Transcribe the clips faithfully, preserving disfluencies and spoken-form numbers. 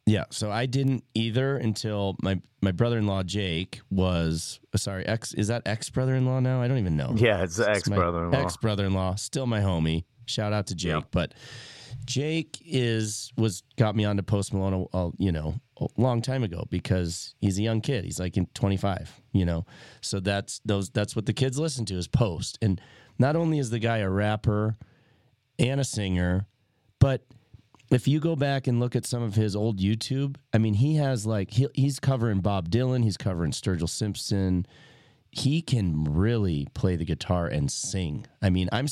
yeah, so I didn't either until my, my brother-in-law Jake was sorry ex is that ex brother-in-law now? I don't even know. Yeah, it's, it's ex brother-in-law. Ex brother-in-law, still my homie. Shout out to Jake, yeah. But Jake is was got me onto Post Malone, uh, you know, a long time ago because he's a young kid. He's like in twenty-five, you know. So that's those that's what the kids listen to is Post, and not only is the guy a rapper and a singer, but if you go back and look at some of his old YouTube, I mean, he has like, he, he's covering Bob Dillon, he's covering Sturgill Simpson. He can really play the guitar and sing. I mean, I'm,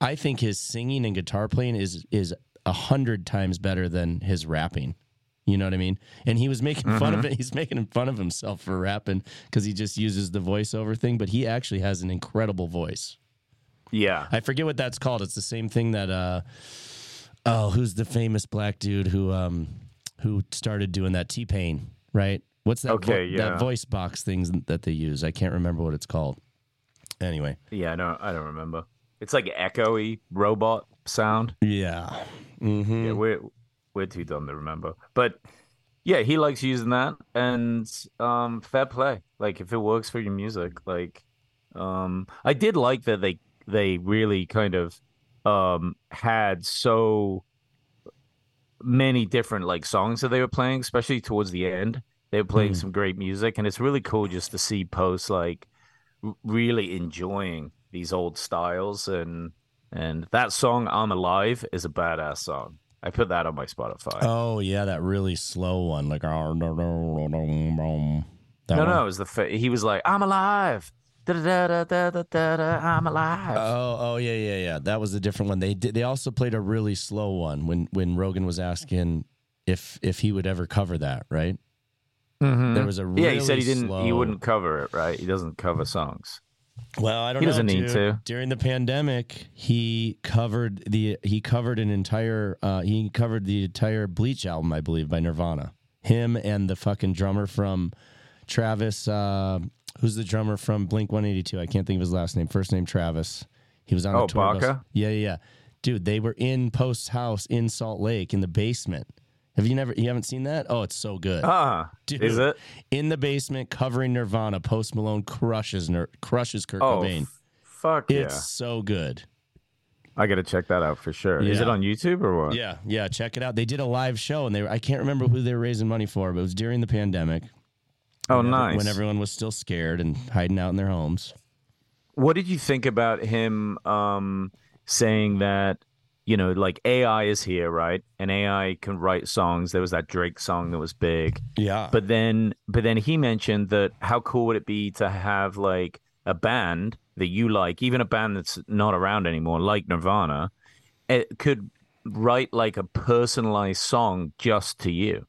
I think his singing and guitar playing is is a hundred times better than his rapping. You know what I mean? And he was making mm-hmm. fun of it. He's making fun of himself for rapping because he just uses the voiceover thing, but he actually has an incredible voice. Yeah. I forget what that's called. It's the same thing that uh oh, who's the famous black dude who um who started doing that T-Pain, right? What's that okay, vo- yeah. that voice box things that they use? I can't remember what it's called. Anyway. Yeah, no, I don't remember. It's like echoey robot sound. Yeah. Mm-hmm. Yeah, we're we're too dumb to remember. But yeah, he likes using that, and um fair play. Like if it works for your music, like um I did like that they they really kind of um, had so many different like songs that they were playing, especially towards the end. They were playing mm. some great music, and it's really cool just to see Post like really enjoying these old styles. And and that song "I'm Alive" is a badass song. I put that on my Spotify. Oh yeah, that really slow one, like that no one. no, it was the fa- he was like "I'm alive." Da, da, da, da, da, da, da, I'm alive. Oh, oh, yeah, yeah, yeah. That was a different one. They did, they also played a really slow one when, when Rogan was asking if if he would ever cover that, right? Mm-hmm. There was a really yeah. He said he didn't. Slow... He wouldn't cover it, right? He doesn't cover songs. Well, I don't. He know, doesn't dude. need to. During the pandemic, he covered the he covered an entire uh, he covered the entire Bleach album, I believe, by Nirvana. Him and the fucking drummer from Travis. Uh, Who's the drummer from Blink one eighty-two? I can't think of his last name. First name, Travis. He was on oh, a tour Baca? bus. Yeah, yeah, yeah. Dude, they were in Post's house in Salt Lake in the basement. Have you never, you haven't seen that? Oh, it's so good. Ah, Dude, is it? In the basement covering Nirvana, Post Malone crushes crushes Kurt oh, Cobain. F- fuck it's yeah. It's so good. I got to check that out for sure. Yeah. Is it on YouTube or what? Yeah, yeah, check it out. They did a live show, and they were, I can't remember who they were raising money for, but it was during the pandemic. Oh, when nice. Every, when everyone was still scared and hiding out in their homes. What did you think about him um, saying that, you know, like A I is here, right? And A I can write songs. There was that Drake song that was big. Yeah. But then but then he mentioned that how cool would it be to have like a band that you like, even a band that's not around anymore, like Nirvana, it could write like a personalized song just to you.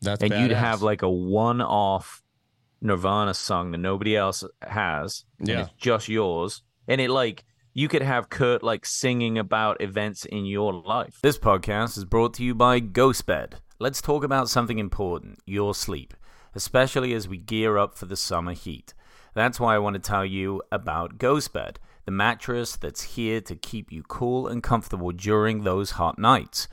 That's and badass. You'd have like a one-off Nirvana song that nobody else has. Yeah. It's just yours. And it, like, you could have Kurt, like, singing about events in your life. This podcast is brought to you by Ghostbed. Let's talk about something important, your sleep, especially as we gear up for the summer heat. That's why I want to tell you about Ghostbed, the mattress that's here to keep you cool and comfortable during those hot nights.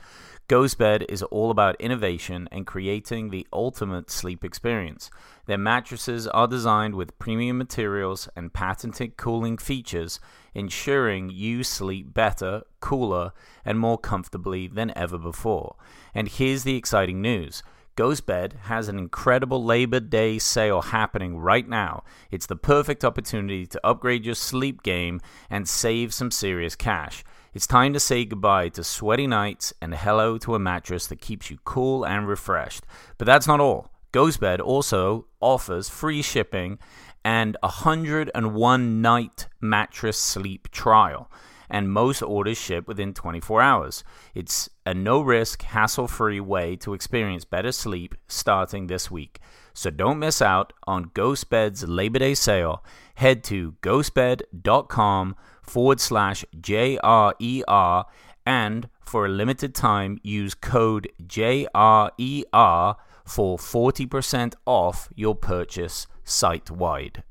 Ghostbed is all about innovation and creating the ultimate sleep experience. Their mattresses are designed with premium materials and patented cooling features, ensuring you sleep better, cooler, and more comfortably than ever before. And here's the exciting news. Ghostbed has an incredible Labor Day sale happening right now. It's the perfect opportunity to upgrade your sleep game and save some serious cash. It's time to say goodbye to sweaty nights and hello to a mattress that keeps you cool and refreshed. But that's not all. Ghostbed also offers free shipping and a one hundred one night mattress sleep trial. And most orders ship within twenty-four hours. It's a no-risk, hassle-free way to experience better sleep starting this week. So don't miss out on Ghostbed's Labor Day sale. Head to ghostbed.com forward slash J R E R and for a limited time use code J R E R for forty percent off your purchase site-wide.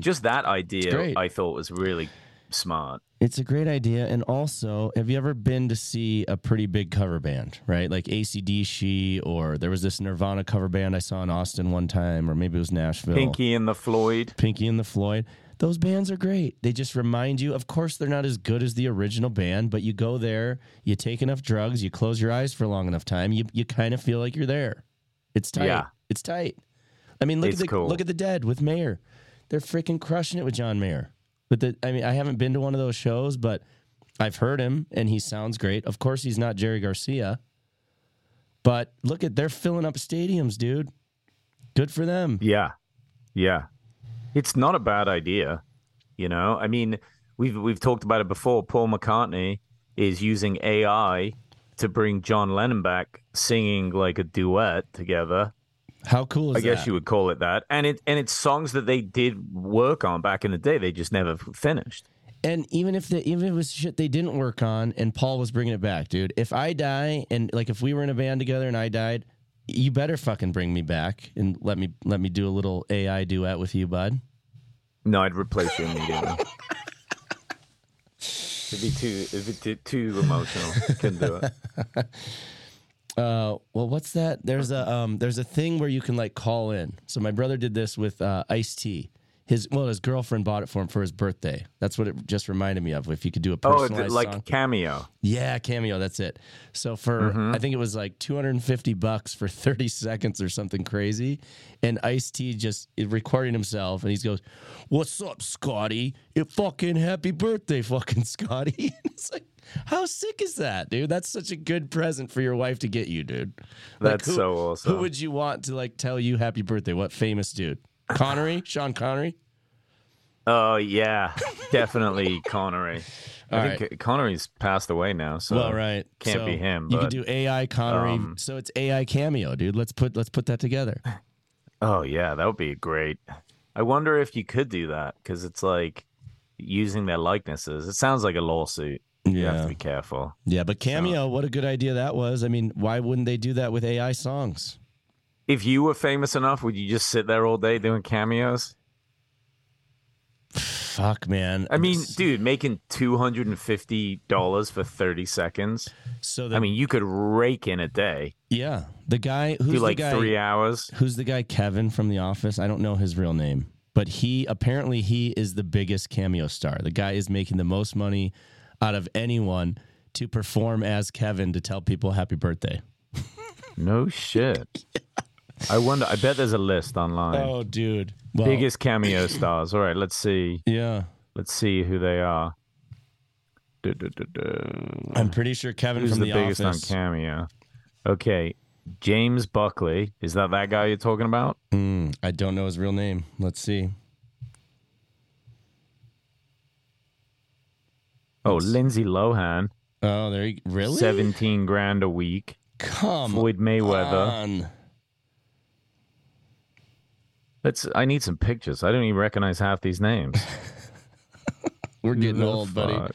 Just that idea I thought was really smart. It's a great idea. And also, have you ever been to see a pretty big cover band, right? Like A C D C, or there was this Nirvana cover band I saw in Austin one time, or maybe it was Nashville. Pinky and the Floyd. Pinky and the Floyd. Those bands are great. They just remind you, of course, they're not as good as the original band, but you go there, you take enough drugs, you close your eyes for a long enough time, you you kind of feel like you're there. It's tight. Yeah. It's tight. I mean, look it's at the cool. look at the Dead with Mayer. They're freaking crushing it with John Mayer. But the, I mean, I haven't been to one of those shows, but I've heard him, and he sounds great. Of course, he's not Jerry Garcia. But look at, they're filling up stadiums, dude. Good for them. Yeah. Yeah. It's not a bad idea, you know? I mean, we've we've talked about it before. Paul McCartney is using A I to bring John Lennon back, singing like a duet together. How cool is I that? I guess you would call it that. And it and it's songs that they did work on back in the day. They just never finished. And even if the even if it was shit they didn't work on and Paul was bringing it back, dude. If I die and like if we were in a band together and I died, you better fucking bring me back and let me let me do a little A I duet with you, bud. No, I'd replace you immediately. It'd be too it'd be too emotional. Couldn't do it. Uh, well, what's that? There's a um, there's a thing where you can like call in. So my brother did this with uh, Ice-T. His well, his girlfriend bought it for him for his birthday. That's what it just reminded me of. If you could do a personalized oh, it's like song. Cameo. Yeah, Cameo. That's it. So for mm-hmm. I think it was like two hundred fifty bucks for thirty seconds or something crazy. And Ice-T just recording himself, and he goes, "What's up, Scotty? Your fucking happy birthday, fucking Scotty." It's like, how sick is that, dude? That's such a good present for your wife to get you, dude. That's like, who, so awesome. Who would you want to like tell you happy birthday? What famous dude? Connery? Sean Connery? Oh, uh, yeah. Definitely Connery. All I right. think Connery's passed away now, so well, right. can't so be him. But, you can do A I Connery. Um, so it's A I Cameo, dude. Let's put let's put that together. Oh, yeah. That would be great. I wonder if you could do that because it's like using their likenesses. It sounds like a lawsuit. Yeah. You have to be careful. Yeah, but Cameo, so, what a good idea that was. I mean, why wouldn't they do that with A I songs? If you were famous enough, would you just sit there all day doing cameos? Fuck, man. I mean, it's... dude, making two hundred fifty dollars for thirty seconds. So the... I mean, you could rake in a day. Yeah. The guy who's do like the guy, three hours. Who's the guy, Kevin from The Office? I don't know his real name, but he apparently he is the biggest Cameo star. The guy is making the most money out of anyone to perform as Kevin to tell people happy birthday. No shit. I wonder, I bet there's a list online. Oh, dude. Well, biggest Cameo stars. All right, let's see. Yeah. Let's see who they are. Du, du, du, du. I'm pretty sure Kevin Who's from the, the biggest Office. On Cameo. Okay, James Buckley. Is that that guy you're talking about? Mm, I don't know his real name. Let's see. Oh, Lindsay Lohan. Oh, there you really seventeen grand a week. Come Floyd Mayweather. On. That's. I need some pictures. I don't even recognize half these names. We're getting old, fuck? buddy.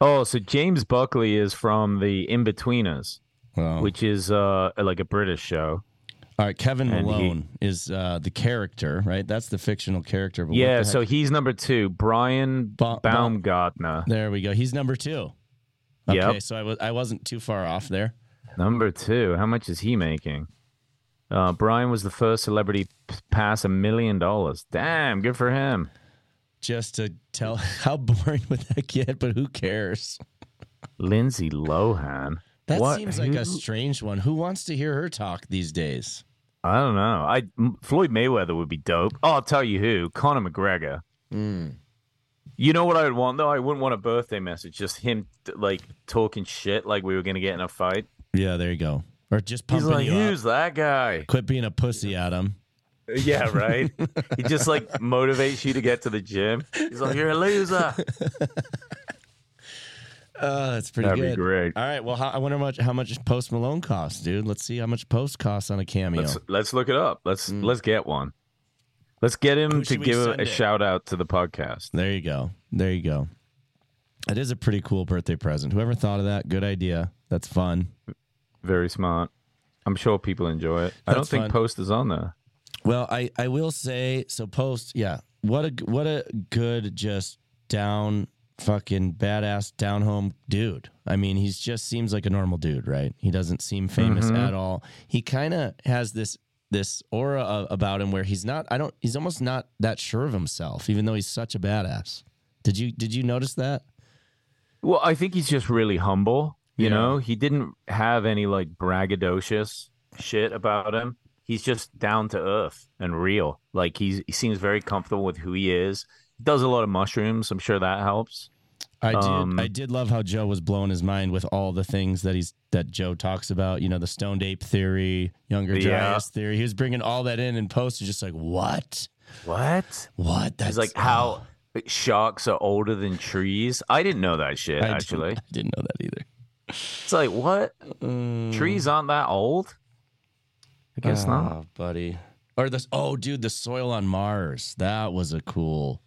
Oh, so James Buckley is from the In-Betweeners, wow. which is uh, like a British show. All right, Kevin and Malone he, is uh, the character, right? That's the fictional character. But yeah, so he's number two. Brian ba- Baumgartner. There we go. He's number two. Okay, yep. so I, w- I wasn't too far off there. Number two. How much is he making? Uh, Brian was the first celebrity to pass a million dollars. Damn, good for him. Just to tell how boring would that get, but who cares? Lindsay Lohan. That what? seems like who? a strange one. Who wants to hear her talk these days? I don't know. I Floyd Mayweather would be dope. Oh, I'll tell you who. Conor McGregor. Mm. You know what I would want, though? I wouldn't want a birthday message. Just him, like, talking shit like we were going to get in a fight. Yeah, there you go. Or just pumping He's like, you who's up. that guy? Quit being a pussy, Adam. Yeah, right? He just, like, motivates you to get to the gym. He's like, you're a loser. Oh, that's pretty That'd good. That'd be great. All right, well, how, I wonder much, how much Post Malone costs, dude. Let's see how much Post costs on a Cameo. Let's, let's look it up. Let's mm. let's get one. Let's get him to give a it? shout out to the podcast. There you go. There you go. That is a pretty cool birthday present. Whoever thought of that, good idea. That's fun. Very smart. I'm sure people enjoy it. That's I don't think fun. Post is on there. Well, I, I will say, so Post, yeah, what a what a good, just down, fucking badass, down home dude. I mean, he just seems like a normal dude, right? He doesn't seem famous mm-hmm. at all. He kind of has this this aura of, about him where he's not, I don't, he's almost not that sure of himself, even though he's such a badass. Did you did you notice that? Well, I think he's just really humble. You yeah. know, he didn't have any like braggadocious shit about him. He's just down to earth and real. Like, he's, he seems very comfortable with who he is. He does a lot of mushrooms. I'm sure that helps. I um, did. I did love how Joe was blowing his mind with all the things that he's that Joe talks about. You know, the stoned ape theory, younger Dryas yeah. theory. He was bringing all that in, and Post is just like, what? What? What? That's he's like, how oh. sharks are older than trees. I didn't know that shit, I actually. Didn't, I didn't know that either. It's like, what? Mm. Trees aren't that old? I guess oh, not, buddy. Or this? Oh, dude, the soil on Mars. That was a cool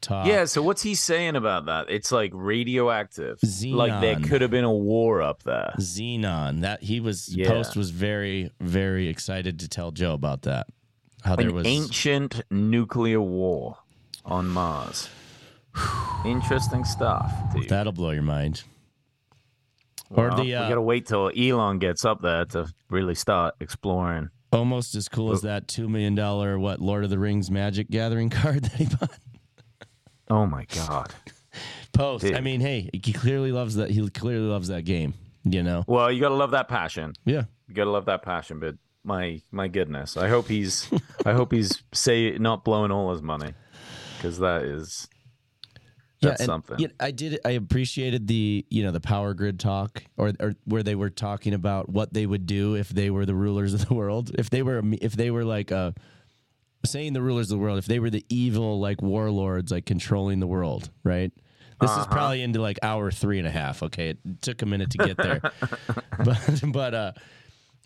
talk. Yeah. So what's he saying about that? It's like radioactive. Xenon. Like there could have been a war up there. Xenon. That he was. Yeah. Post was very, very excited to tell Joe about that. How there An was ancient nuclear war on Mars. Interesting stuff, dude. That'll blow your mind. Or well, the, uh, we gotta wait till Elon gets up there to really start exploring. Almost as cool as that two million dollars what Lord of the Rings Magic Gathering card that he bought. Oh my God, Post! Dude. I mean, hey, he clearly loves that. He clearly loves that game. You know. Well, you gotta love that passion. Yeah, you gotta love that passion. But my my goodness, I hope he's I hope he's say not blowing all his money, because that is. That's yeah, something. Yeah, I did. I appreciated the you know the power grid talk, or or where they were talking about what they would do if they were the rulers of the world. If they were if they were like uh, saying the rulers of the world. If they were the evil like warlords like controlling the world, right? This uh-huh. is probably into like hour three and a half. Okay, it took a minute to get there, but but uh,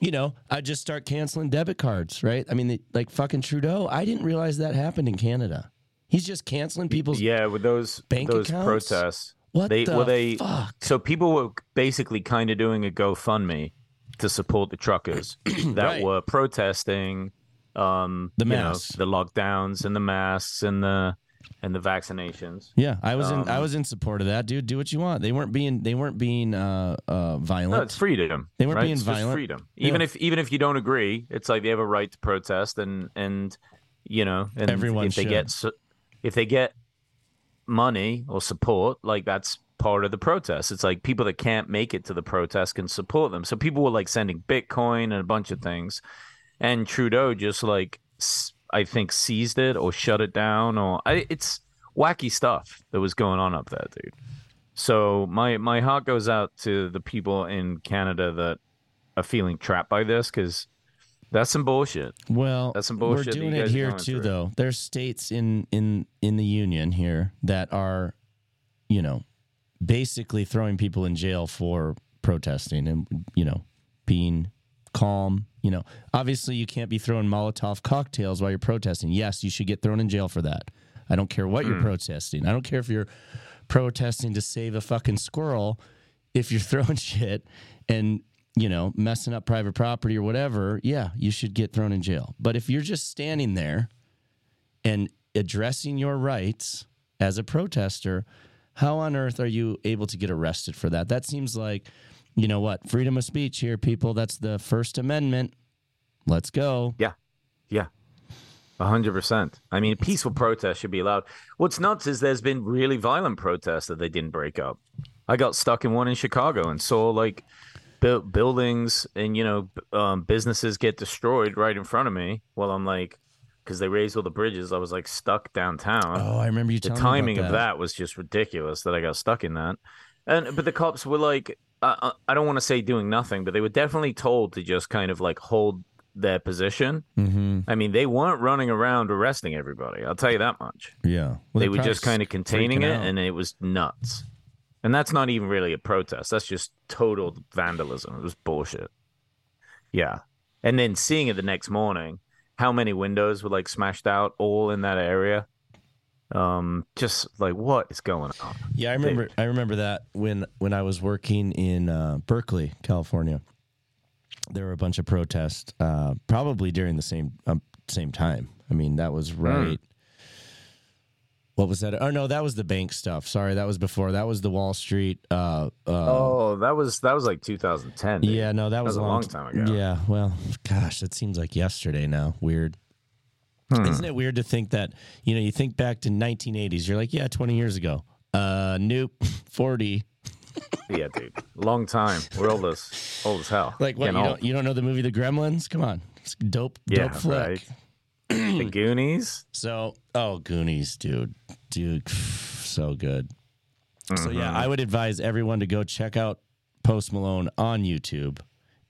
you know, I just start canceling debit cards, right? I mean, the, like fucking Trudeau. I didn't realize that happened in Canada. He's just canceling people's yeah with those bank those accounts? protests. What they, the well, they, fuck? So people were basically kind of doing a GoFundMe to support the truckers that right. were protesting um, the masks, you know, the lockdowns, and the masks, and the and the vaccinations. Yeah, I was um, in I was in support of that, dude. Do what you want. They weren't being they weren't being uh, uh, violent. No, it's freedom. They weren't right? being it's violent. Just freedom. Even yeah. if even if you don't agree, it's like they have a right to protest, and and you know, and everyone if they should. get. So, If they get money or support, like that's part of the protest. It's like people that can't make it to the protest can support them. So people were like sending Bitcoin and a bunch of things. And Trudeau just like, I think, seized it or shut it down. Or I, it's wacky stuff that was going on up there, dude. So my, my heart goes out to the people in Canada that are feeling trapped by this, because that's some bullshit. Well, that's some bullshit. We're doing it here too, though. There's states in, in in the union here that are, you know, basically throwing people in jail for protesting and, you know, being calm you know, obviously you can't be throwing Molotov cocktails while you're protesting. Yes, you should get thrown in jail for that. I don't care what mm. you're protesting. I don't care if you're protesting to save a fucking squirrel. If you're throwing shit and, you know, messing up private property or whatever, yeah, you should get thrown in jail. But if you're just standing there and addressing your rights as a protester, how on earth are you able to get arrested for that? That seems like, you know what, freedom of speech here, people. That's the First Amendment. Let's go. Yeah, yeah. one hundred percent. I mean, peaceful protest should be allowed. What's nuts is there's been really violent protests that they didn't break up. I got stuck in one in Chicago and saw, like, bu- buildings and, you know, um, businesses get destroyed right in front of me while I'm, like, because they raised all the bridges, I was, like, stuck downtown. Oh, I remember you telling me about that. The timing of that was just ridiculous that I got stuck in that. And but the cops were, like, I, I don't want to say doing nothing, but they were definitely told to just kind of, like, hold their position. Mm-hmm. I mean, they weren't running around arresting everybody. I'll tell you that much. Yeah. Well, they were just kind of containing it, and it was nuts. And that's not even really a protest. That's just total vandalism. It was bullshit. Yeah. And then seeing it the next morning, how many windows were, like, smashed out all in that area. Um, just, like, what is going on? Yeah, I remember Dude. I remember that when, when I was working in uh, Berkeley, California. There were a bunch of protests, uh, probably during the same um, same time. I mean, that was right. Mm. What was that? Oh no, that was the bank stuff. Sorry, that was before. That was the Wall Street. Uh, uh, oh, that was that was like two thousand ten. Dude. Yeah, no, that, that was, was a long, long time ago. Yeah, well, gosh, that seems like yesterday now. Weird, hmm. Isn't it weird to think that, you know, you think back to nineteen eighties, you're like, yeah, twenty years ago. Uh, nope, forty. Yeah, dude. Long time. We're old as, old as hell. Like, what? You don't, you don't know the movie The Gremlins? Come on. It's dope, yeah, dope flick. Right. The Goonies? So, oh, Goonies, dude. Dude, so good. Mm-hmm. So, yeah, I would advise everyone to go check out Post Malone on YouTube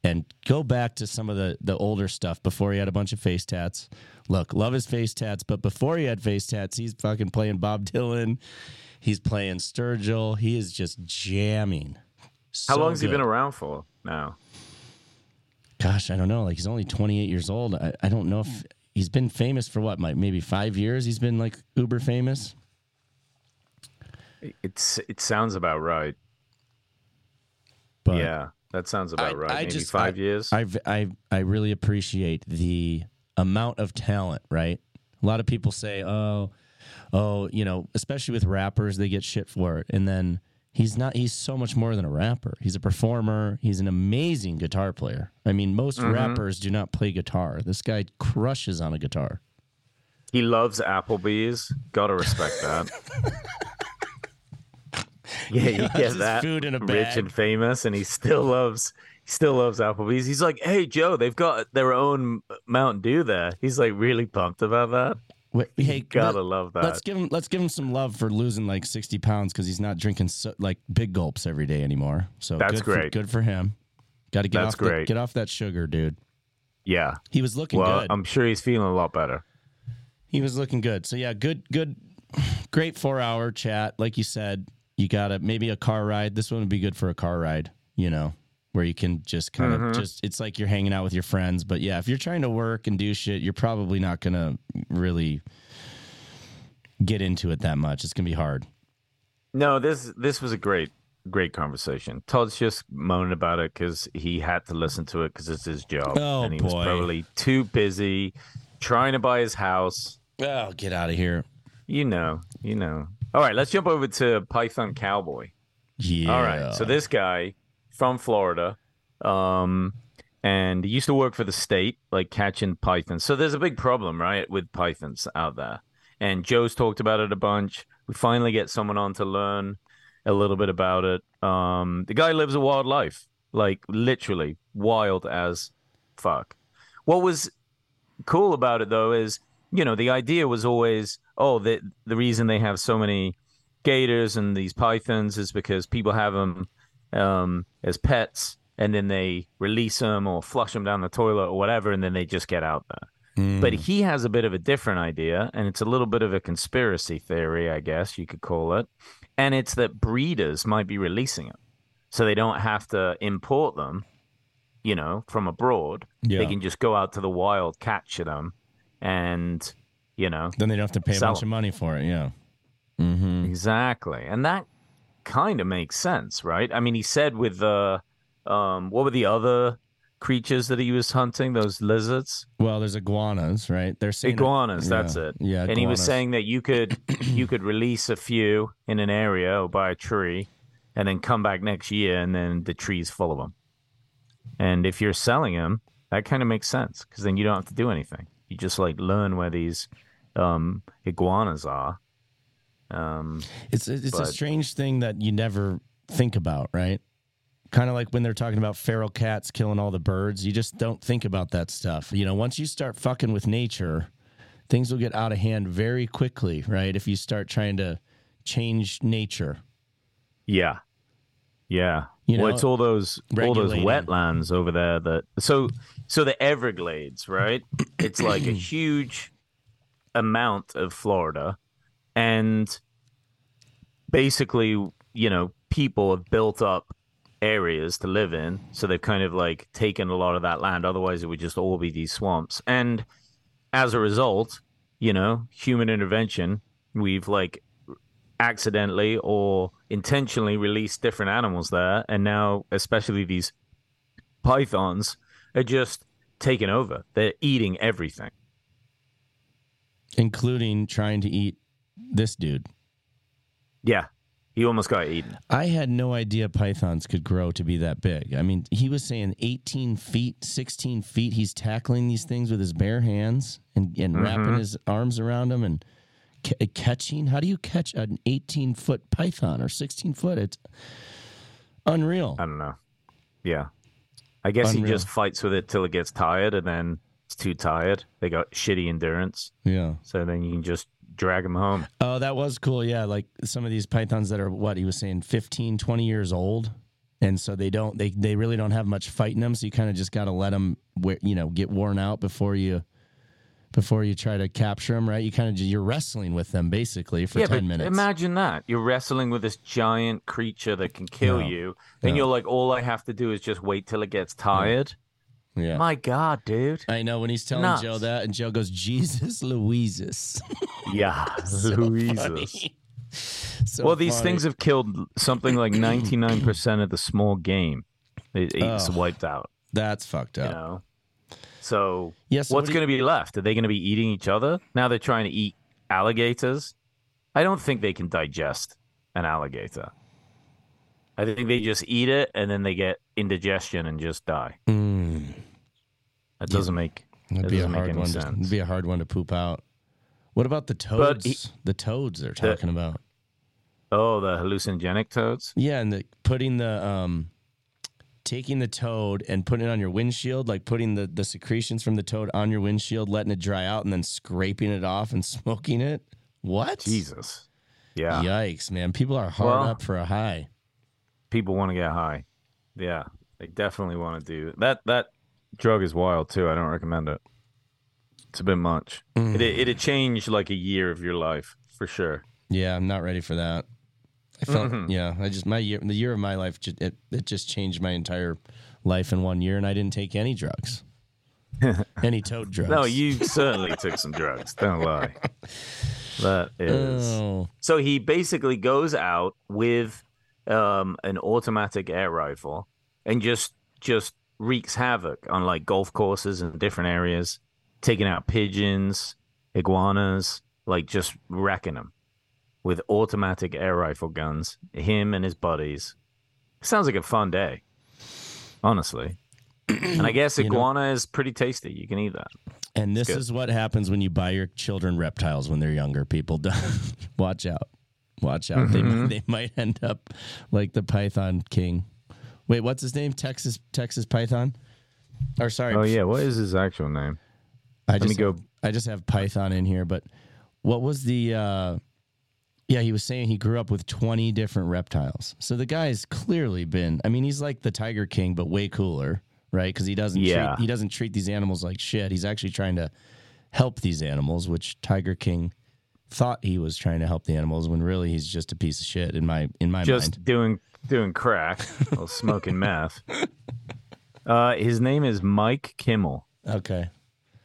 and go back to some of the, the older stuff before he had a bunch of face tats. Look, love his face tats, but before he had face tats, he's fucking playing Bob Dillon. He's playing Sturgill. He is just jamming. So How long has he been around for now? Gosh, I don't know. Like, he's only twenty-eight years old. I, I don't know if he's been famous for what, Mike? Maybe five years. He's been, like, uber famous. It's it sounds about right. But yeah, that sounds about I, right. I maybe just, five I, years. I I I really appreciate the amount of talent. Right, a lot of people say, oh. Oh, you know, especially with rappers, they get shit for it. And then he's not, he's so much more than a rapper. He's a performer. He's an amazing guitar player. I mean, most mm-hmm. rappers do not play guitar. This guy crushes on a guitar. He loves Applebee's. Gotta respect that. Yeah, he you get that. Food in a bag. Rich and famous, and he still loves he still loves Applebee's. He's like, hey, Joe, they've got their own Mountain Dew there. He's like really pumped about that. Wait, hey, gotta let, love that. Let's give him. Let's give him some love for losing like sixty pounds because he's not drinking so, like big gulps every day anymore. So that's good great. For, good for him. Got to get that's off. Great. The, get off that sugar, dude. Yeah, he was looking well, good. I'm sure he's feeling a lot better. He was looking good. So yeah, good, good, great four hour chat. Like you said, you gotta maybe a car ride. This one would be good for a car ride. You know, where you can just kind mm-hmm. of just, it's like you're hanging out with your friends. But yeah, if you're trying to work and do shit, you're probably not going to really get into it that much. It's going to be hard. No, this this was a great, great conversation. Todd's just moaning about it because he had to listen to it because it's his job. Oh, and he boy. was probably too busy trying to buy his house. Oh, get out of here. You know, you know. All right, let's jump over to Python Cowboy. Yeah. All right, so this guy... from Florida, um, and used to work for the state, like catching pythons. So there's a big problem, right, with pythons out there. And Joe's talked about it a bunch. We finally get someone on to learn a little bit about it. Um, the guy lives a wild life, like literally wild as fuck. What was cool about it, though, is, you know, the idea was always, oh, the, the reason they have so many gators and these pythons is because people have them um as pets, and then they release them or flush them down the toilet or whatever, and then they just get out there. Mm. But he has a bit of a different idea, and it's a little bit of a conspiracy theory, I guess you could call it, and it's that breeders might be releasing them so they don't have to import them you know, from abroad. Yeah. They can just go out to the wild, capture them, and, you know. Then they don't have to pay a bunch them. of money for it, yeah. Mm-hmm. Exactly. And that kind of makes sense, right? I mean, he said with the, uh, um, what were the other creatures that he was hunting, those lizards? Well, there's iguanas, right? They're iguanas, that, yeah. that's it. Yeah, iguanas. And he was saying that you could you could release a few in an area or by a tree and then come back next year and then the tree's full of them. And if you're selling them, that kind of makes sense because then you don't have to do anything. You just like learn where these um, iguanas are. Um, it's it's but... a strange thing that you never think about, right? Kind of like when they're talking about feral cats killing all the birds, you just don't think about that stuff. You know, once you start fucking with nature, things will get out of hand very quickly, right? If you start trying to change nature. Yeah. Yeah. You know, well, it's all those regulating. all those wetlands over there that so so the Everglades, right? It's like a huge amount of Florida, and basically, you know, people have built up areas to live in, so they've kind of like taken a lot of that land, otherwise it would just all be these swamps. And as a result, you know, human intervention, we've like accidentally or intentionally released different animals there, and now especially these pythons are just taking over. They're eating everything, including trying to eat this dude. Yeah. He almost got eaten. I had no idea pythons could grow to be that big. I mean, he was saying eighteen feet, sixteen feet. He's tackling these things with his bare hands and, and mm-hmm. wrapping his arms around them and c- catching. How do you catch an eighteen-foot python or sixteen-foot? It's unreal. I don't know. Yeah. I guess unreal. He just fights with it till it gets tired, and then it's too tired. They got shitty endurance. Yeah. So then you can just drag him home. Oh, that was cool. Yeah, like some of these pythons that are, what he was saying, fifteen, twenty years old, and so they don't they they really don't have much fight in them, so you kind of just got to let them, you know, get worn out before you before you try to capture them, right? You kind of you're wrestling with them basically for yeah, ten but minutes. Imagine that. You're wrestling with this giant creature that can kill no, you, no. and you're like, all I have to do is just wait till it gets tired. Yeah. Yeah. My God, dude. I know, when he's telling Nuts. Joe that, and Joe goes, Jesus Louises. Yeah, so Louises. So well, these funny. things have killed something like ninety-nine percent of the small game. It, it's oh, wiped out. That's fucked up. You know? So, yeah, so what's what you... going to be left? Are they going to be eating each other? Now they're trying to eat alligators. I don't think they can digest an alligator. I think they just eat it, and then they get indigestion and just die. Mm. That doesn't make that That'd be doesn't a hard make any one sense. To, it'd be a hard one to poop out. What about the toads? He, the toads they're talking the, about. Oh, the hallucinogenic toads? Yeah, and the, putting the um, taking the toad and putting it on your windshield, like putting the, the secretions from the toad on your windshield, letting it dry out, and then scraping it off and smoking it. What? Jesus. Yeah. Yikes, man! People are hard well, up for a high. People want to get high. Yeah, they definitely want to do that. That drug is wild too. I don't recommend it. It's a bit much. Mm. It, it'd change like a year of your life for sure. Yeah, I'm not ready for that. I felt mm-hmm. yeah. I just my year, the year of my life, it it just changed my entire life in one year, and I didn't take any drugs, any toad drugs. No, you certainly took some drugs. Don't lie. That is oh. so. He basically goes out with um an automatic air rifle and just just wreaks havoc on like golf courses and different areas, taking out pigeons, iguanas, like just wrecking them with automatic air rifle guns, him and his buddies. Sounds like a fun day, honestly. And I guess iguana you know, is pretty tasty. You can eat that. And this is what happens when you buy your children reptiles when they're younger. People don't watch out. Watch out. Mm-hmm. They, they might end up like the Python King. Wait, what's his name? Texas Texas Python? Or sorry. Oh, yeah. What is his actual name? I Let just, me go. I just have Python in here. But what was the... Uh, yeah, he was saying he grew up with twenty different reptiles. So the guy's clearly been... I mean, he's like the Tiger King, but way cooler, right? Because he doesn't yeah. treat, he doesn't treat these animals like shit. He's actually trying to help these animals, which Tiger King... thought he was trying to help the animals when really he's just a piece of shit in my in my just mind. Just doing doing crack or smoking meth. Uh, his name is Mike Kimmel. Okay.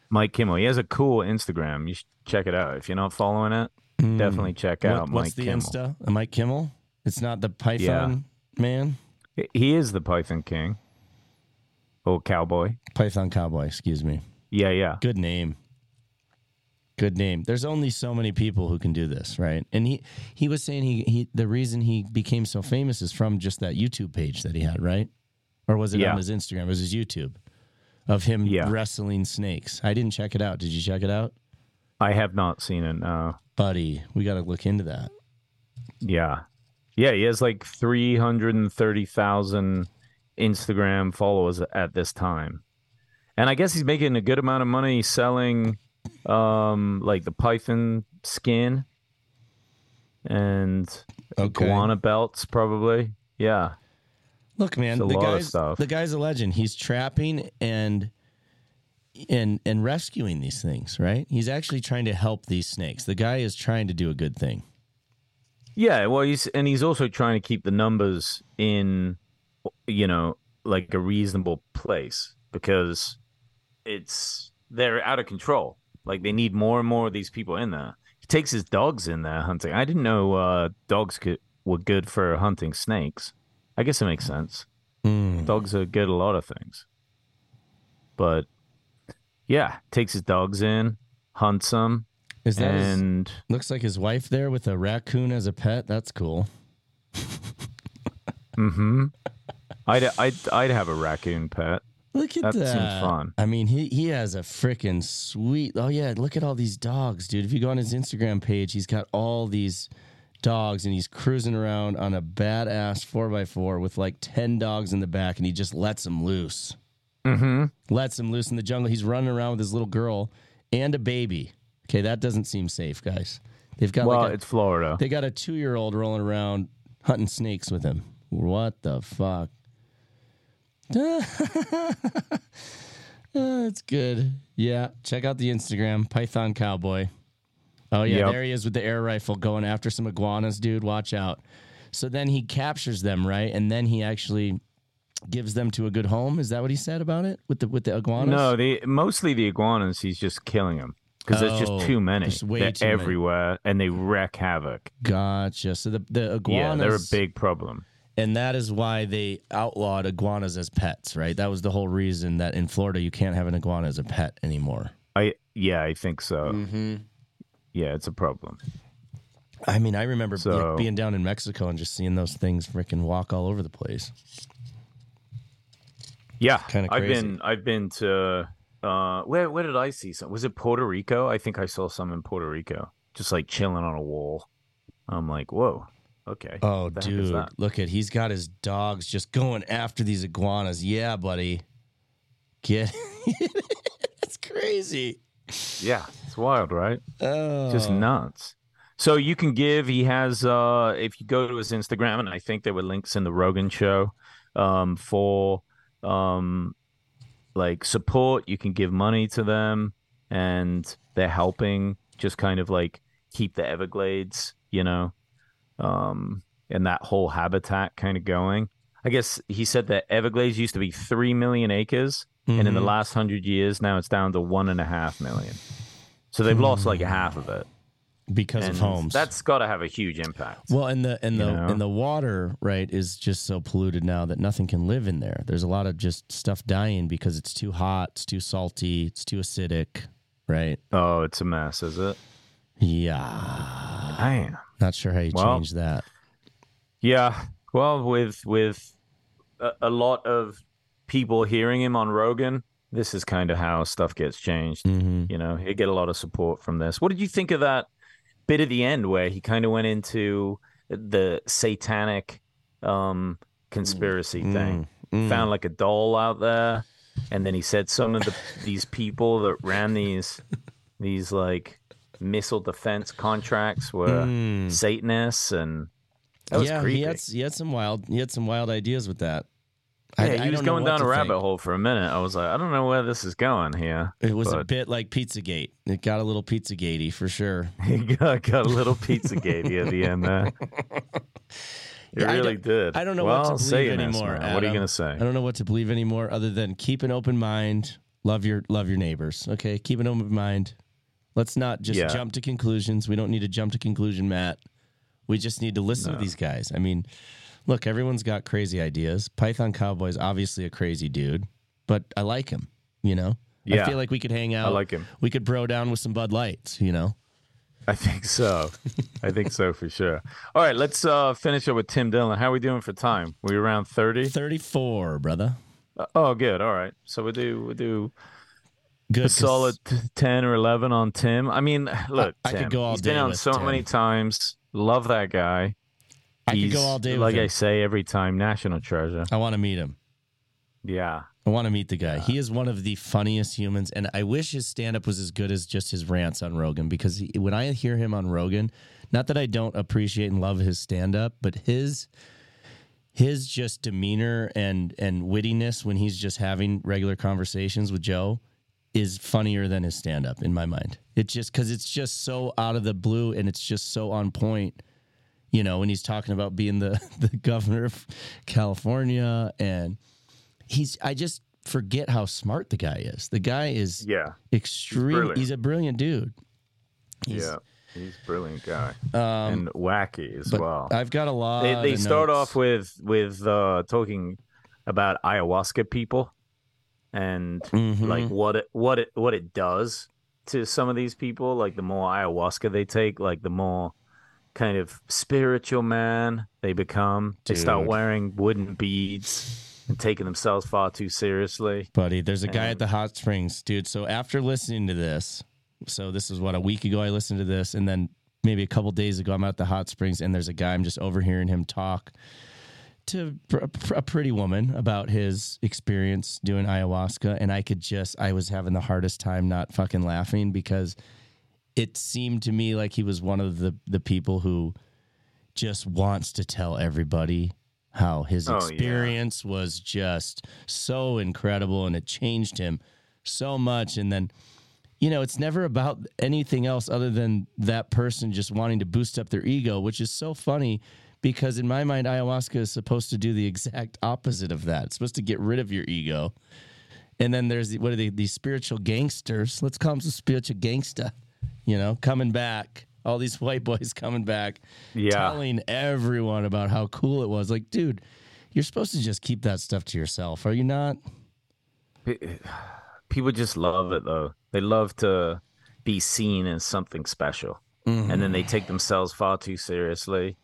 Mike Kimmel. He has a cool Instagram. You should check it out. If you're not following it, mm. definitely check out what, Mike what's the Kimmel. Insta? Uh, Mike Kimmel? It's not the Python yeah. man? He is the Python King. Oh, Cowboy. Python Cowboy, excuse me. Yeah, yeah. Good name. Good name. There's only so many people who can do this, right? And he, he was saying he, he the reason he became so famous is from just that YouTube page that he had, right? Or was it yeah. on his Instagram? It was his YouTube of him yeah. wrestling snakes. I didn't check it out. Did you check it out? I have not seen it, no. Buddy, we got to look into that. Yeah. Yeah, he has like three hundred thirty thousand Instagram followers at this time. And I guess he's making a good amount of money selling... Um, like the python skin and okay. iguana belts, probably. Yeah. Look, man, the guy's, the guy's a legend. He's trapping and and and rescuing these things, right? He's actually trying to help these snakes. The guy is trying to do a good thing. Yeah, well, he's and he's also trying to keep the numbers in, you know, like a reasonable place because it's they're out of control. Like, they need more and more of these people in there. He takes his dogs in there hunting. I didn't know uh, dogs could, were good for hunting snakes. I guess it makes sense. Mm. Dogs are good at a lot of things. But, yeah, takes his dogs in, hunts them. Is that and his, looks like his wife there with a raccoon as a pet. That's cool. mm-hmm. I'd, I'd, I'd have a raccoon pet. Look at that. That seems fun. I mean, he, he has a freaking sweet... Oh, yeah, look at all these dogs, dude. If you go on his Instagram page, he's got all these dogs, and he's cruising around on a badass four by four with, like, ten dogs in the back, and he just lets them loose. Mm-hmm. Lets them loose in the jungle. He's running around with his little girl and a baby. Okay, that doesn't seem safe, guys. They've got well, like a, it's Florida. They got a two-year-old rolling around hunting snakes with him. What the fuck? oh, that's good. Yeah, check out the Instagram, Python Cowboy. Oh yeah, yep. There he is with the air rifle going after some iguanas, dude. Watch out. So then he captures them, right? And then he actually gives them to a good home. Is that what he said about it with the with the iguanas? No, the mostly the iguanas. He's just killing them because oh, there's just too many. They're too everywhere, many. And they wreak havoc. Gotcha. So the the iguanas, yeah, they're a big problem. And that is why they outlawed iguanas as pets, right? That was the whole reason that in Florida you can't have an iguana as a pet anymore. I yeah, I think so. Mm-hmm. Yeah, it's a problem. I mean, I remember so, like, being down in Mexico and just seeing those things freaking walk all over the place. Yeah, kind of crazy. I've been I've been to uh, where where did I see some? Was it Puerto Rico? I think I saw some in Puerto Rico, just like chilling on a wall. I'm like, whoa. Okay. Oh, dude, look at he's got his dogs just going after these iguanas. Yeah, buddy. Get it. It's crazy. Yeah, it's wild, right? Oh. Just nuts. So you can give, he has, uh, if you go to his Instagram, and I think there were links in the Rogan show um, for um, like support, you can give money to them and they're helping just kind of like keep the Everglades, you know. Um, and that whole habitat kind of going. I guess he said that Everglades used to be three million acres, mm-hmm. and in the last hundred years, now it's down to one and a half million. So they've mm. lost like a half of it. Because and of homes. That's got to have a huge impact. Well, and the and the you know? and the water, right, is just so polluted now that nothing can live in there. There's a lot of just stuff dying because it's too hot, it's too salty, it's too acidic, right? Oh, it's a mess, is it? Yeah. Damn. Not sure how you well, change that. Yeah. Well, with with a, a lot of people hearing him on Rogan, this is kind of how stuff gets changed. Mm-hmm. You know, he'll get a lot of support from this. What did you think of that bit at the end where he kind of went into the satanic um, conspiracy mm-hmm. thing? Mm-hmm. Found like a doll out there, and then he said some of the, these people that ran these these like... missile defense contracts were mm. Satanists, and that was yeah, creepy. He had, he had some wild, he had some wild ideas with that. Yeah, I, he I was going down a rabbit think. hole for a minute. I was like, I don't know where this is going here. It was but... a bit like Pizzagate. It got a little Pizzagatey for sure. It got, got a little Pizzagatey at the end there. It really I did. I don't know well, what to believe anymore. Adam. What are you going to say? I don't know what to believe anymore other than keep an open mind. Love your love your neighbors. Okay, keep an open mind. Let's not just yeah. jump to conclusions. We don't need to jump to conclusion, Matt. We just need to listen no. to these guys. I mean, look, everyone's got crazy ideas. Python Cowboy's obviously a crazy dude, but I like him, you know? Yeah. I feel like we could hang out. I like him. We could bro down with some Bud Lights, you know? I think so. I think so for sure. All right, let's uh, finish up with Tim Dillon. How are we doing for time? We around thirty? thirty-four, brother. Uh, oh, good. All right. So we'll do we'll do good, a solid ten or eleven on Tim. I mean, look, I, Tim, I could go all he's day been on so Tim. Many times. Love that guy. I he's, could go all day with like him. I say every time, national treasure. I want to meet him. Yeah. I want to meet the guy. Yeah. He is one of the funniest humans, and I wish his stand-up was as good as just his rants on Rogan, because he, when I hear him on Rogan, not that I don't appreciate and love his stand-up, but his his just demeanor and, and wittiness when he's just having regular conversations with Joe is funnier than his stand-up in my mind. It just because it's just so out of the blue, and it's just so on point. You know, when he's talking about being the, the governor of California and... He's. I just forget how smart the guy is. The guy is yeah, extreme. He's, he's a brilliant dude. He's, yeah, he's a brilliant guy um, and wacky as well. I've got a lot. They, they of start notes. off with with uh, talking about ayahuasca people and mm-hmm. like what it what it what it does to some of these people. Like the more ayahuasca they take, like the more kind of spiritual man they become. Dude. They start wearing wooden beads. And taking themselves far too seriously. Buddy, there's a guy and... at the hot springs, dude. So after listening to this, so this is what, a week ago I listened to this, and then maybe a couple days ago I'm at the hot springs, and there's a guy, I'm just overhearing him talk to a pretty woman about his experience doing ayahuasca, and I could just, I was having the hardest time not fucking laughing, because it seemed to me like he was one of the, the people who just wants to tell everybody how his experience oh, yeah. was just so incredible, and it changed him so much. And then, you know, it's never about anything else other than that person just wanting to boost up their ego, which is so funny because in my mind, ayahuasca is supposed to do the exact opposite of that. It's supposed to get rid of your ego. And then there's the, what are they, these spiritual gangsters? Let's call them some spiritual gangsta, you know, coming back. All these white boys coming back, yeah. telling everyone about how cool it was. Like, dude, you're supposed to just keep that stuff to yourself, are you not? People just love it, though. They love to be seen as something special. Mm-hmm. And then they take themselves far too seriously.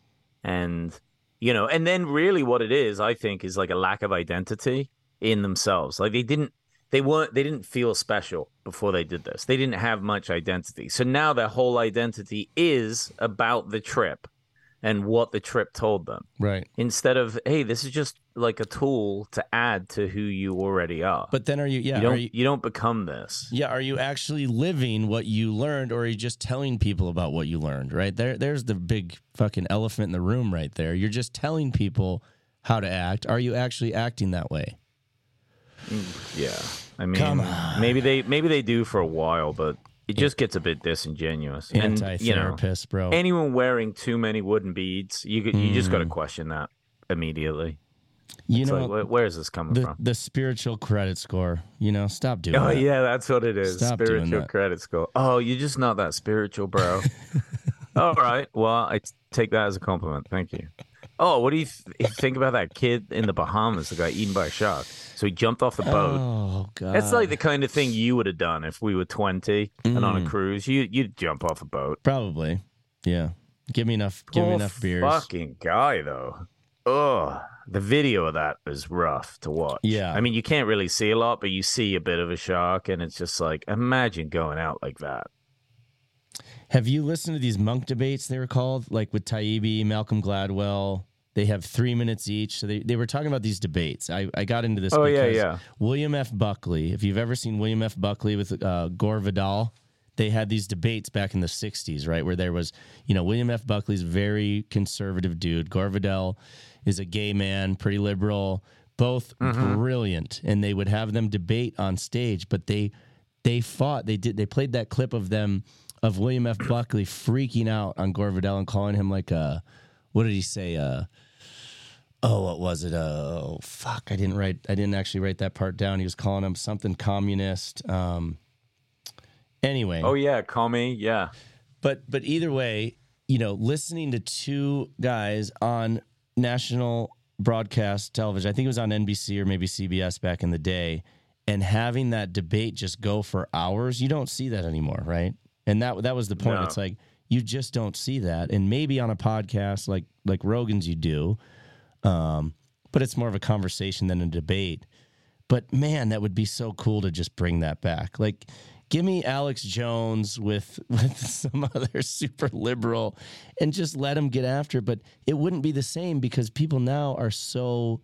And, you know, and then really what it is, I think, is like a lack of identity in themselves. Like, they didn't. They weren't. They didn't feel special before they did this. They didn't have much identity. So now their whole identity is about the trip and what the trip told them. Right. Instead of, hey, this is just like a tool to add to who you already are. But then are you? Yeah. You don't, are you, you don't become this. Yeah. Are you actually living what you learned, or are you just telling people about what you learned? Right. There. There's the big fucking elephant in the room right there. You're just telling people how to act. Are you actually acting that way? Yeah, I mean, maybe they maybe they do for a while, but it just gets a bit disingenuous. Anti-therapist, and, you know, bro. Anyone wearing too many wooden beads, you could, mm. you just got to question that immediately. You it's know, like, where is this coming the, from? The spiritual credit score. You know, stop doing. Oh that. yeah, that's what it is. Stop spiritual credit score. Oh, you're just not that spiritual, bro. All right. Well, I take that as a compliment. Thank you. Oh, what do you th- think about that kid in the Bahamas that got eaten by a shark? So he jumped off the boat. Oh, God. That's like the kind of thing you would have done if we were twenty mm. and on a cruise. You, you'd jump off a boat. Probably. Yeah. Give me enough, give Poor me enough beers. Fucking guy, though. Ugh. The video of that was rough to watch. Yeah. I mean, you can't really see a lot, but you see a bit of a shark, and it's just like, imagine going out like that. Have you listened to these monk debates, they were called, like with Taibbi, Malcolm Gladwell? They have three minutes each. So they, they were talking about these debates. I, I got into this oh, because yeah, yeah. William F. Buckley, if you've ever seen William F. Buckley with uh, Gore Vidal, they had these debates back in the sixties, right, where there was, you know, William F. Buckley's very conservative dude. Gore Vidal is a gay man, pretty liberal, both mm-hmm. brilliant. And they would have them debate on stage, but they they fought. They did. They played that clip of them. Of William F. Buckley freaking out on Gore Vidal and calling him like a, what did he say? Uh, oh, what was it? Oh, fuck. I didn't write. I didn't actually write that part down. He was calling him something communist. Um, anyway. Oh, yeah. Call me. Yeah. But but either way, you know, listening to two guys on national broadcast television, I think it was on N B C or maybe C B S back in the day, and having that debate just go for hours, you don't see that anymore, right? And that that was the point. No. It's like, you just don't see that. And maybe on a podcast like like Rogan's you do, um, but it's more of a conversation than a debate. But, man, that would be so cool to just bring that back. Like, give me Alex Jones with with some other super liberal and just let him get after it. But it wouldn't be the same because people now are so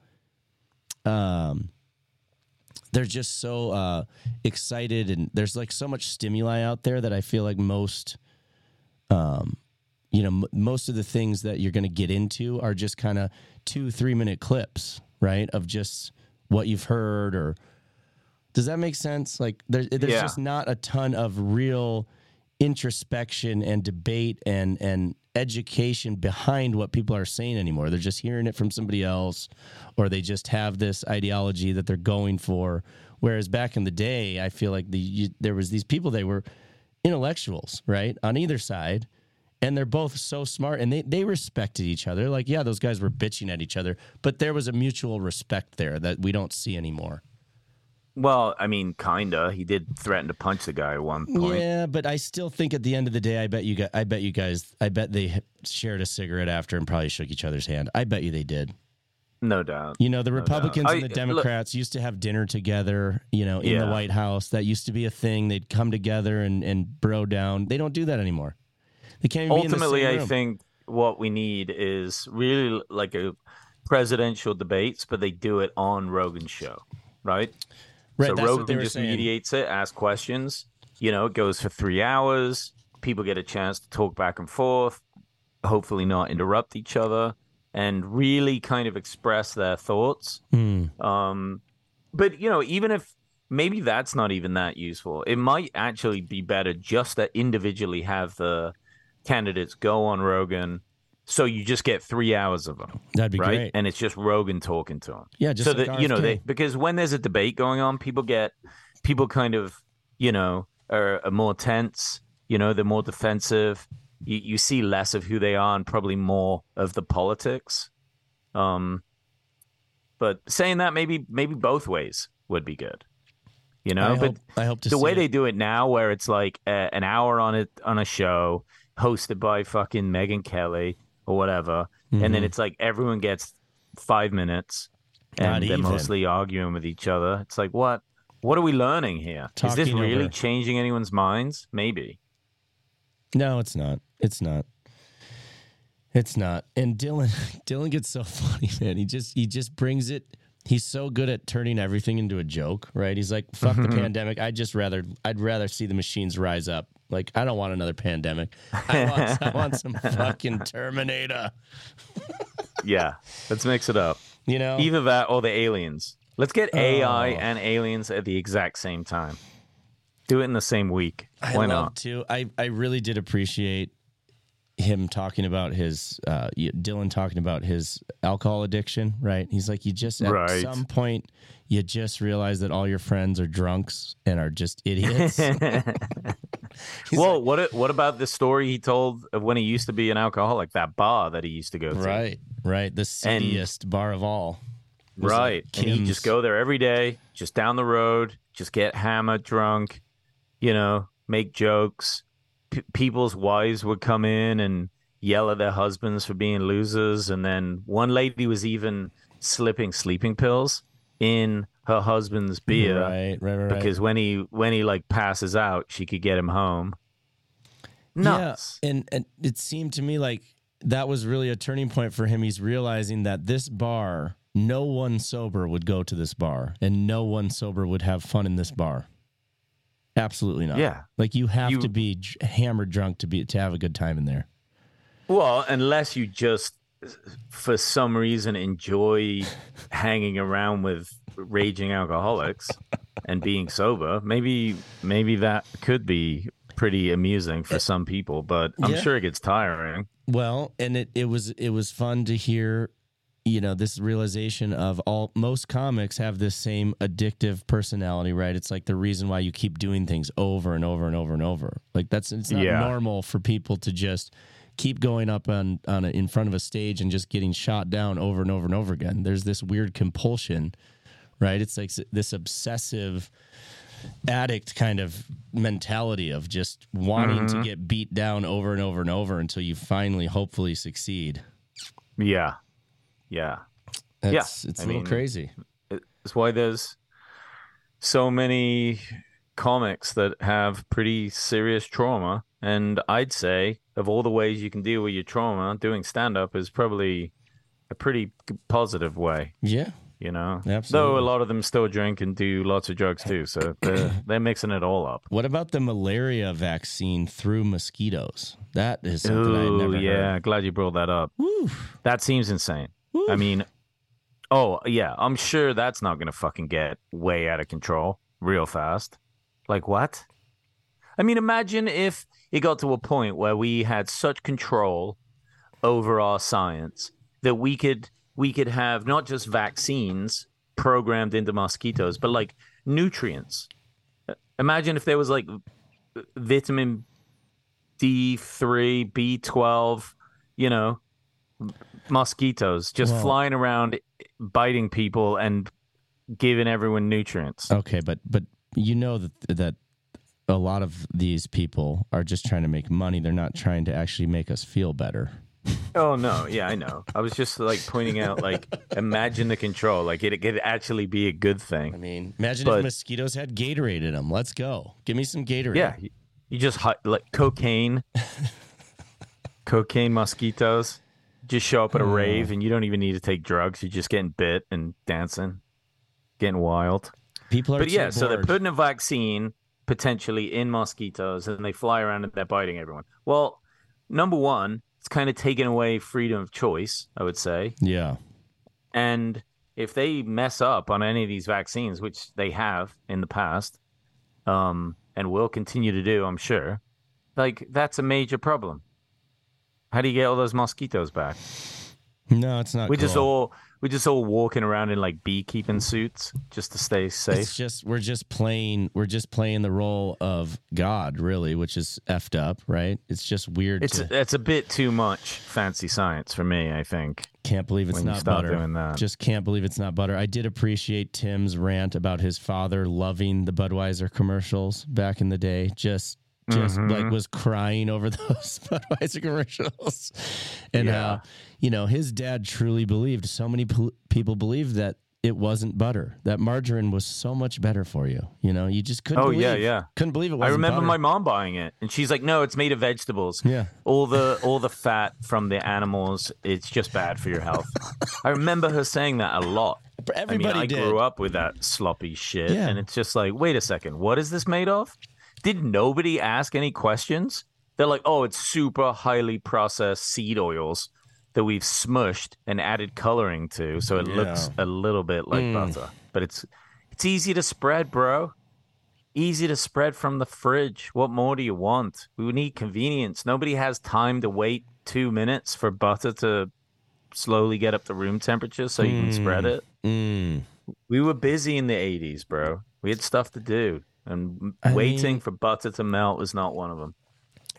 um, – they're just so uh, excited, and there's, like, so much stimuli out there that I feel like most – Um, you know, m- most of the things that you're going to get into are just kind of two, three minute clips, right? Of just what you've heard, or does that make sense? Like there, there's yeah. just not a ton of real introspection and debate and, and education behind what people are saying anymore. They're just hearing it from somebody else, or they just have this ideology that they're going for. Whereas back in the day, I feel like the, you, there was these people, they were intellectuals, right, on either side, and they're both so smart, and they, they respected each other. Like, yeah, those guys were bitching at each other, but there was a mutual respect there that we don't see anymore. Well, I mean, kinda. He did threaten to punch the guy at one point. Yeah, but I still think at the end of the day, I bet you guys, I bet you guys, I bet they shared a cigarette after and probably shook each other's hand. I bet you they did. No doubt. You know, the Republicans no and the Democrats I, used to have dinner together, you know, in yeah. the White House. That used to be a thing. They'd come together and, and bro down. They don't do that anymore. They can't even Ultimately, be in the same room. I think what we need is really like a presidential debates, but they do it on Rogan's show, right? Right. So Rogan just saying. mediates it, asks questions. You know, it goes for three hours. People get a chance to talk back and forth, hopefully not interrupt each other, and really kind of express their thoughts. Mm. Um, but, you know, even if maybe that's not even that useful, it might actually be better just to individually have the candidates go on Rogan, so you just get three hours of them. That'd be right? great. And it's just Rogan talking to them. Yeah, just so like that, you know, they, because when there's a debate going on, people get, people kind of, you know, are, are more tense, you know, they're more defensive. You, you see less of who they are and probably more of the politics. Um, but saying that, maybe maybe both ways would be good. You know, I but hope, I hope to the way it. they do it now, where it's like a, an hour on it on a show hosted by fucking Megyn Kelly or whatever, mm-hmm. and then it's like everyone gets five minutes and they're mostly arguing with each other. It's like, what? What are we learning here? Talking Is this really over. changing anyone's minds? Maybe. No, it's not. It's not. It's not. And Dillon, Dillon gets so funny, man. He just he just brings it. He's so good at turning everything into a joke, right? He's like, "Fuck the pandemic. I just rather I'd rather see the machines rise up. Like, I don't want another pandemic. I want I want some fucking Terminator." Yeah, let's mix it up. You know, either that or the aliens. Let's get A I oh. and aliens at the exact same time. Do it in the same week. Why I love not? Too. I, I really did appreciate him talking about his uh, Dillon talking about his alcohol addiction. Right? He's like, you just at right. some point you just realize that all your friends are drunks and are just idiots. Well, like, what what about the story he told of when he used to be an alcoholic? That bar that he used to go to. Right. Right. The seediest and, bar of all. Right. Like, and he'd just go there every day, just down the road, just get hammered, drunk. You know, make jokes. P- people's wives would come in and yell at their husbands for being losers. And then one lady was even slipping sleeping pills in her husband's beer, right, right, right, because right. when he when he like passes out, she could get him home. Nuts. Yeah, and and it seemed to me like that was really a turning point for him. He's realizing that this bar, no one sober would go to this bar, and no one sober would have fun in this bar. Absolutely not. Yeah, like you have you, to be j- hammered drunk to be to have a good time in there. Well, unless you just, for some reason, enjoy hanging around with raging alcoholics and being sober. Maybe, maybe that could be pretty amusing for some people, but I'm yeah. sure it gets tiring. Well, and it, it was it was fun to hear you know, this realization of all most comics have this same addictive personality, right? It's like the reason why you keep doing things over and over and over and over. Like that's it's not yeah. normal for people to just keep going up on on a, in front of a stage and just getting shot down over and over and over again. There's this weird compulsion, right? It's like this obsessive addict kind of mentality of just wanting mm-hmm. to get beat down over and over and over until you finally hopefully succeed. Yeah. Yeah. That's, yeah. It's I a little mean, crazy. It's why there's so many comics that have pretty serious trauma. And I'd say of all the ways you can deal with your trauma, doing stand-up is probably a pretty positive way. Yeah. You know, absolutely. Though a lot of them still drink and do lots of drugs too. So they're, they're mixing it all up. What about the malaria vaccine through mosquitoes? That is something Ooh, I never yeah, heard. Yeah, glad you brought that up. Oof. That seems insane. Oof. I mean, oh, yeah, I'm sure that's not going to fucking get way out of control real fast. Like what? I mean, imagine if it got to a point where we had such control over our science that we could... we could have not just vaccines programmed into mosquitoes, but like nutrients. Imagine if there was like vitamin D three, B twelve, you know, mosquitoes just Whoa. flying around, biting people and giving everyone nutrients. Okay, but but you know that that a lot of these people are just trying to make money. They're not trying to actually make us feel better. Oh, no. Yeah, I know. I was just like pointing out, like, imagine the control. Like, it could actually be a good thing. I mean, imagine but, if mosquitoes had Gatorade in them. Let's go. Give me some Gatorade. Yeah. You just, like, cocaine, cocaine mosquitoes. Just show up at a mm. rave and you don't even need to take drugs. You're just getting bit and dancing, getting wild. People are But, yeah, bored. So they're putting a vaccine potentially in mosquitoes and they fly around and they're biting everyone. Well, number one, it's kind of taken away freedom of choice, I would say. Yeah. And if they mess up on any of these vaccines, which they have in the past, um, and will continue to do, I'm sure, like, that's a major problem. How do you get all those mosquitoes back? No, it's not. We cool. just all we just all walking around in like beekeeping suits just to stay safe. It's just we're just playing we're just playing the role of God, really, which is effed up, right? It's just weird. It's to... a, it's a bit too much fancy science for me, I think. Can't believe it's not butter. Doing that. Just can't believe it's not butter. I did appreciate Tim's rant about his father loving the Budweiser commercials back in the day. Just just mm-hmm. like was crying over those Budweiser commercials and yeah. how, you know, his dad truly believed so many pol- people believed that it wasn't butter, that margarine was so much better for you. You know, you just couldn't. Oh believe, yeah. Yeah. Couldn't believe it. Wasn't I remember butter. My mom buying it and she's like, no, it's made of vegetables. Yeah. All the, all the fat from the animals. It's just bad for your health. I remember her saying that a lot. Everybody I mean, did. I grew up with that sloppy shit. Yeah. And it's just like, wait a second, what is this made of? Did nobody ask any questions? They're like, oh, it's super highly processed seed oils that we've smushed and added coloring to, so it yeah. looks a little bit like mm. butter. But it's it's easy to spread, bro. Easy to spread from the fridge. What more do you want? We need convenience. Nobody has time to wait two minutes for butter to slowly get up to room temperature so you mm. can spread it. Mm. We were busy in the eighties, bro. We had stuff to do. And I waiting mean, for butter to melt was not one of them.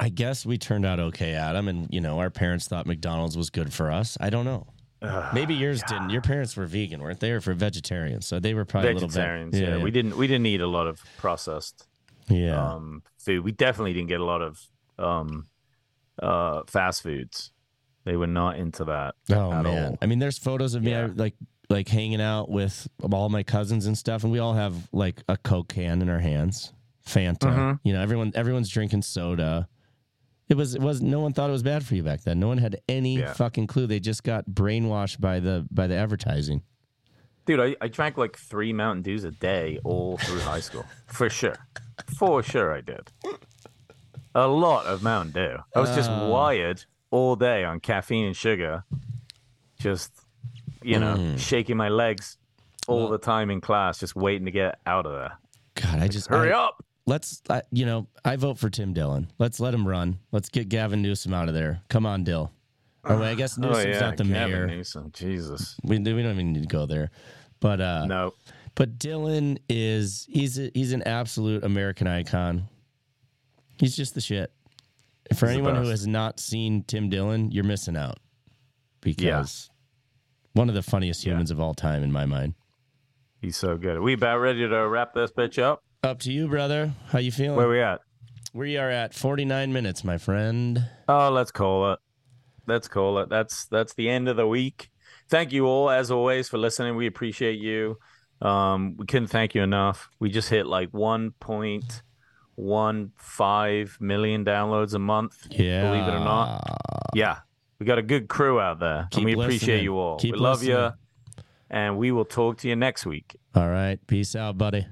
I guess we turned out okay, Adam. And, you know, our parents thought McDonald's was good for us. I don't know. Uh, Maybe yours God. didn't. Your parents were vegan, weren't they? Or for vegetarians. So they were probably vegetarians, a little bit. Yeah, yeah. We didn't, we didn't eat a lot of processed yeah. um, food. We definitely didn't get a lot of um, uh, fast foods. They were not into that oh, at man. all. I mean, there's photos of me yeah. I, like... like hanging out with all my cousins and stuff, and we all have like a Coke can in our hands, Fanta. Uh-huh. You know, everyone everyone's drinking soda. It was it was no one thought it was bad for you back then. No one had any yeah. fucking clue. They just got brainwashed by the by the advertising. Dude, I, I drank like three Mountain Dews a day all through high school. For sure. For sure I did. A lot of Mountain Dew. I was just uh... wired all day on caffeine and sugar. Just You know, mm. shaking my legs all well, the time in class, just waiting to get out of there. God, I just... Hurry I, up! Let's, I, you know, I vote for Tim Dillon. Let's let him run. Let's get Gavin Newsom out of there. Come on, Dill. Oh, I guess Newsom's oh, yeah. not the Kevin mayor. Newsom. Jesus, we we don't even need to go there. But uh, no. But Dillon is he's a, he's an absolute American icon. He's just the shit. For he's anyone who has not seen Tim Dillon, you're missing out. Because yeah. one of the funniest humans yeah. of all time in my mind. He's so good. Are we about ready to wrap this bitch up? Up to you, brother. How you feeling? Where we at? We are at forty-nine minutes, my friend. Oh, let's call it. Let's call it. That's that's the end of the week. Thank you all, as always, for listening. We appreciate you. Um, we couldn't thank you enough. We just hit like one point one five million downloads a month. Yeah. Believe it or not. Yeah. We got a good crew out there. Keep and we listening. Appreciate you all. Keep we love listening. You. And we will talk to you next week. All right. Peace out, buddy.